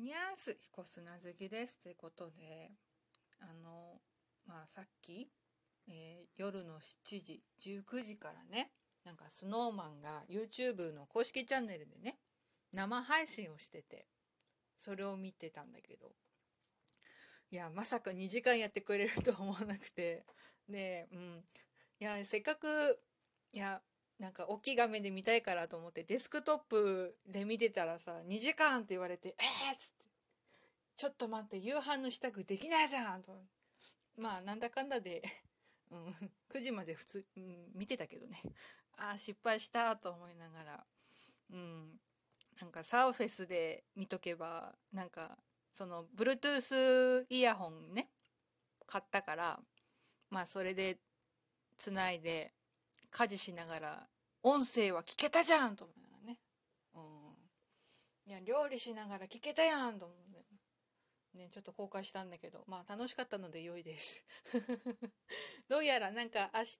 ニャンス彦砂好きですということで、さっき、夜の7時19時からね、なんかスノーマンが YouTube の公式チャンネルでね生配信をしてて、それを見てたんだけど、いやまさか2時間やってくれるとは思わなくて、でいやせっかくなんか大きい画面で見たいからと思ってデスクトップで見てたらさ、2時間って言われて、っつって、ちょっと待って、夕飯の支度できないじゃんと。まあなんだかんだで9時まで普通、見てたけどね、失敗したと思いながら、なんかサーフェスで見とけば、なんかその Bluetooth イヤホンね買ったから、まあそれでつないで家事しながら音声は聞けたじゃんと思うよね。いや料理しながら聞けたやんと思うね。ちょっと後悔したんだけど、まあ楽しかったので良いです。どうやらなんか明日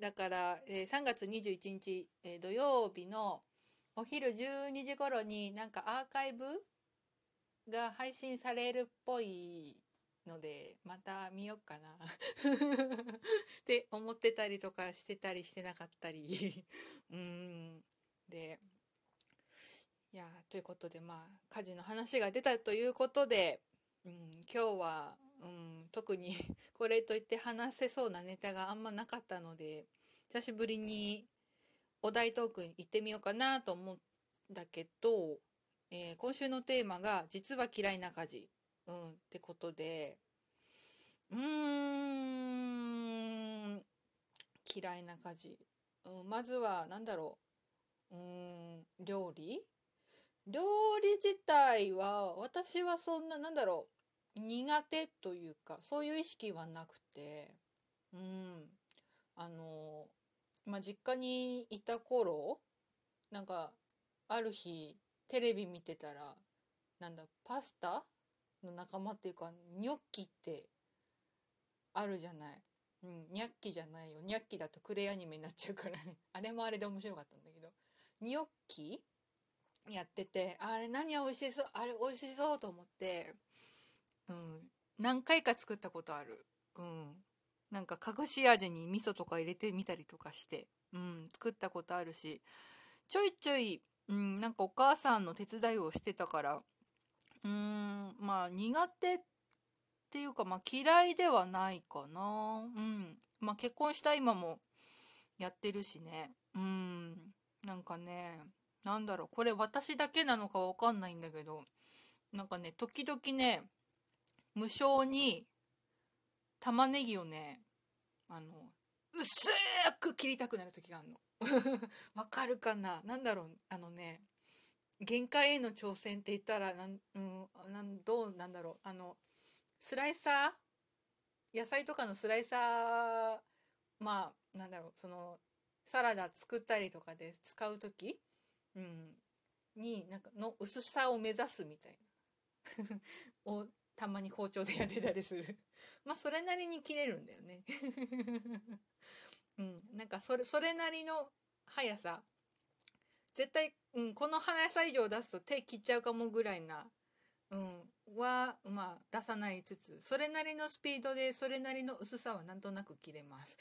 だから、3月21日、土曜日のお昼12時頃になんかアーカイブが配信されるっぽい。のでまた見よっかなって思ってたりとかしてたりしてなかったりで、いやということで、まあ家事の話が出たということで、今日は特にこれといって話せそうなネタがあんまなかったので、久しぶりにお題トークに行ってみようかなと思うんだけど、今週のテーマが実は嫌いな家事ってことで、嫌いな家事、まずは何だろう、料理自体は私はそんな何だろう苦手というか、そういう意識はなくて、実家にいた頃、なんかある日テレビ見てたら、パスタの仲間っていうか、ニョッキってあるじゃない、ニャッキじゃないよ、ニャッキだとクレイアニメになっちゃうからねあれもあれで面白かったんだけど、ニョッキやってて、あれ何が美味しそう、あれ美味しそうと思って、何回か作ったことある。なんか隠し味に味噌とか入れてみたりとかして、作ったことあるし、ちょいちょい、なんかお母さんの手伝いをしてたから、まあ苦手っていうか、嫌いではないかな。結婚した今もやってるしね。なんかね、これ私だけなのかわかんないんだけど、時々ね、無性に玉ねぎをね、薄く切りたくなる時があるの。わかるかな？限界への挑戦って言ったらどうなんだろう、スライサー、野菜とかのスライサー、そのサラダ作ったりとかで使う時、にの薄さを目指すみたいなをたまに包丁でやってたりするまあそれなりに切れるんだよねそれなりの速さ、絶対、この花野菜以上出すと手切っちゃうかもぐらいな、出さないつつ、それなりのスピードでそれなりの薄さはなんとなく切れます、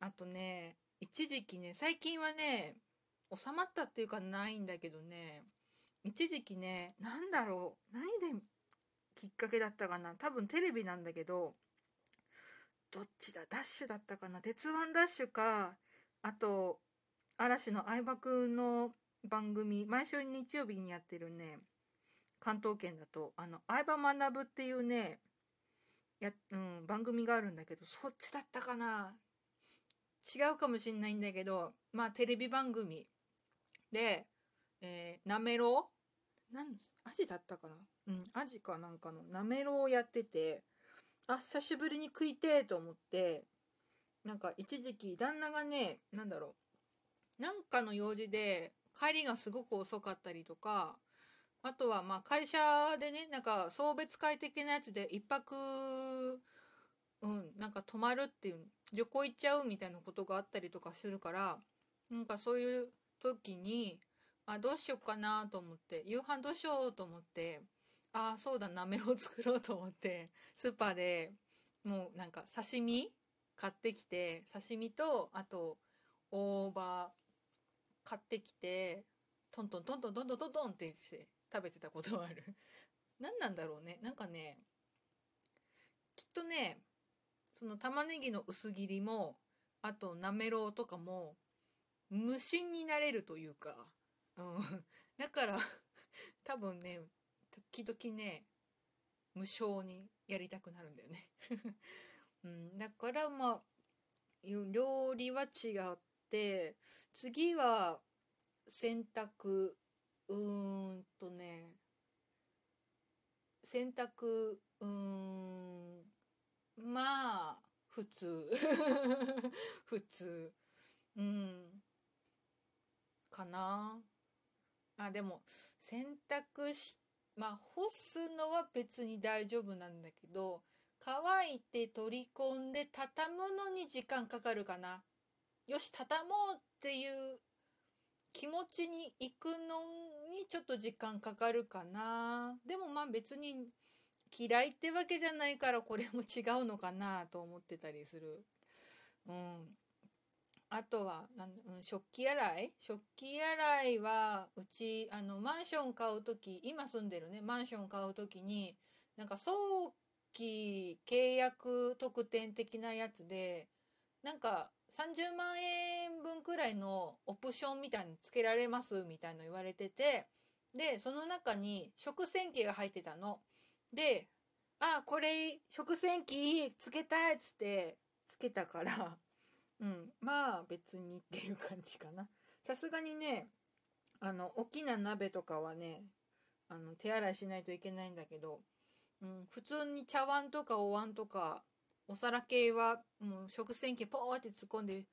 あとね、一時期ね、最近はね収まったっていうかないんだけどね、一時期ね、何できっかけだったかな、多分テレビなんだけど、どっちだ、ダッシュだったかな、鉄腕ダッシュか、あと嵐の相葉くんの番組、毎週日曜日にやってるね、関東圏だと相葉学ぶっていうね番組があるんだけど、そっちだったかな、違うかもしんないんだけど、テレビ番組で、なめろう、アジだったかな、アジかなんかのなめろうをやってて、久しぶりに食いてーと思って、一時期旦那がね、なんかの用事で帰りがすごく遅かったりとか、あとは会社でね、送別会的なやつで一泊泊まるっていう、旅行行っちゃうみたいなことがあったりとかするから、そういう時にあ、どうしよっかなと思って、夕飯どうしようと思って、あ、そうだな、メロ作ろうと思って、スーパーでもうなんか刺身買ってきて、刺身とあと大葉買ってきて、トントントントントントントントンってして食べてたことはある。何なんだろうね。なんかね、きっとね、その玉ねぎの薄切りもあとなめろうとかも無心になれるというか、だから多分ね、時々ね無性にやりたくなるんだよね、だからまあ料理は違って、次は洗濯、洗濯、まあ普通普通かな。あ、でも洗濯し、まあ干すのは別に大丈夫なんだけど、乾いて取り込んで畳むのに時間かかるかな。よし畳もうっていう気持ちに行くのにちょっと時間かかるかな。でもまあ別に嫌いってわけじゃないから、これも違うのかなと思ってたりする。あとは食器洗い？食器洗いはうちマンション買うとき、今住んでるねマンション買うときになんか早期契約特典的なやつでなんか30万円分くらいのオプションみたいにつけられますみたいの言われてて、でその中に食洗機が入ってたの。で、あ、これ食洗機つけたいっつってつけたから。まあ別にっていう感じかな。さすがにね、大きな鍋とかはね、手洗いしないといけないんだけど、普通に茶碗とかお椀とかお皿系はもう食洗機ポーって突っ込んで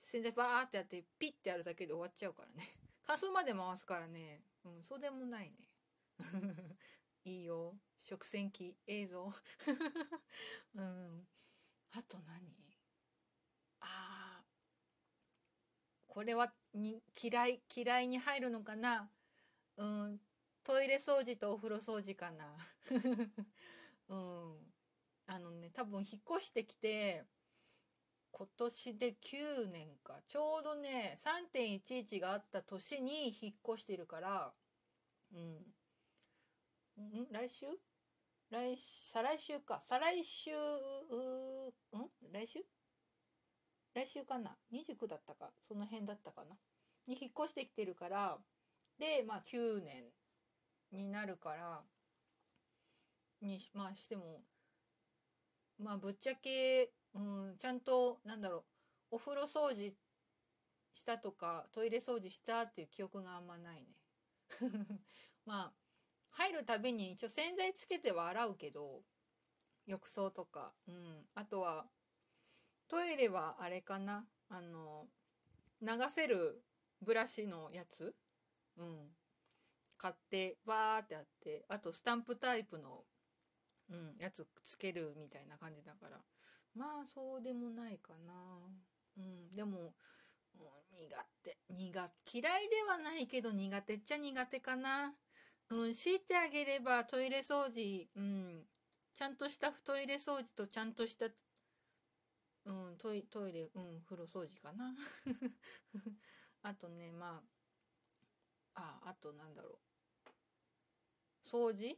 洗剤バーってやってピッてやるだけで終わっちゃうからね。乾燥まで回すからね。そうでもないね。いいよ食洗機、ええぞあと何、これは嫌いに入るのかな。トイレ掃除とお風呂掃除かな多分引っ越してきて今年で9年か、ちょうどね 3.11 があった年に引っ越してるから、来週かな、29だったかその辺だったかなに引っ越してきてるから、でまあ9年になるからにまあしても、まあぶっちゃけ、ちゃんとなんだろう、お風呂掃除したとかトイレ掃除したっていう記憶があんまないねまあ入るたびに一応洗剤つけては洗うけど、浴槽とか、あとはトイレはあれかな、流せるブラシのやつ、買ってわーってやって、あとスタンプタイプの、やつつけるみたいな感じだから、まあそうでもないかな。でも嫌いではないけど苦手っちゃ苦手かな。強いてあげればトイレ掃除、ちゃんとしたトイレ掃除とちゃんとしたトイレ、風呂掃除かなあとね、まあ、あとなんだろう、掃除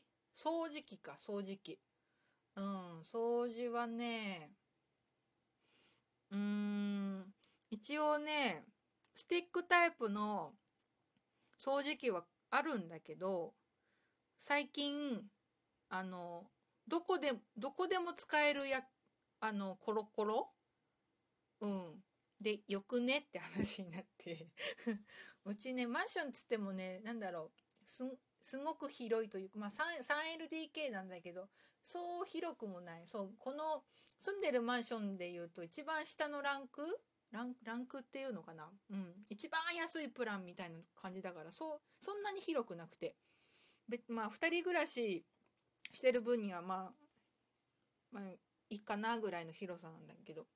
機か、掃除機、掃除はね、一応ねスティックタイプの掃除機はあるんだけど、最近どこでも使えるやつ、コロコロ、でよくねって話になってうちねマンションつってもね、なんだろう、すごく広いというか、まあ 3LDK なんだけどそう広くもない。そう、この住んでるマンションでいうと一番下のランクっていうのかな、一番安いプランみたいな感じだから、そんなに広くなくて、まあ2人暮らししてる分にはまあいいかなぐらいの広さなんだけど、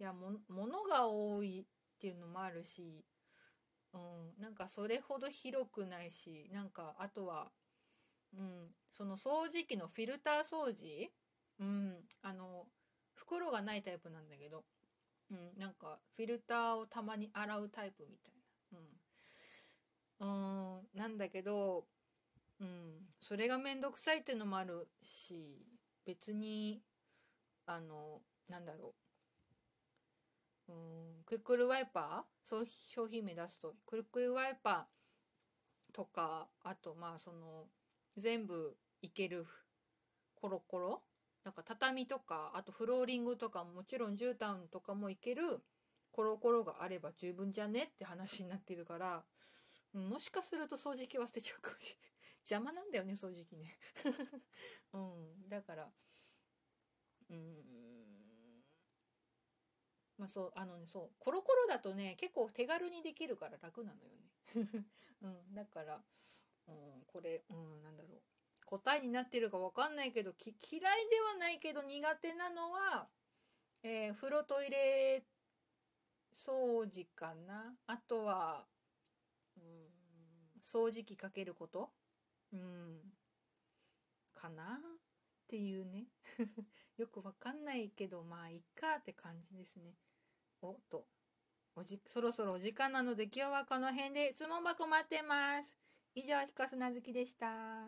いや、物が多いっていうのもあるし、なんかそれほど広くないし、なんかあとは、その掃除機のフィルター掃除、袋がないタイプなんだけど、なんかフィルターをたまに洗うタイプみたいな、なんだけど、それがめんどくさいっていうのもあるし、別になんだろう、クイックルワイパー、そう商品名出すとクイックルワイパーとか、あとまあその全部いけるコロコロ、なんか畳とか、あとフローリングとか、もちろん絨毯とかもいけるコロコロがあれば十分じゃねって話になってるから、もしかすると掃除機は捨てちゃうかもしれない。邪魔なんだよね、掃除機ね。だから、まあそう、そう、コロコロだとね、結構手軽にできるから楽なのよね。だから、これ、なんだろう。答えになってるかわかんないけど、嫌いではないけど苦手なのは、風呂トイレ掃除かな。あとは、掃除機かけること、かなっていうね。よくわかんないけど、まあいっかって感じですね。そろそろお時間なので、今日はこの辺で質問箱待ってます。以上、ひこすなずきでした。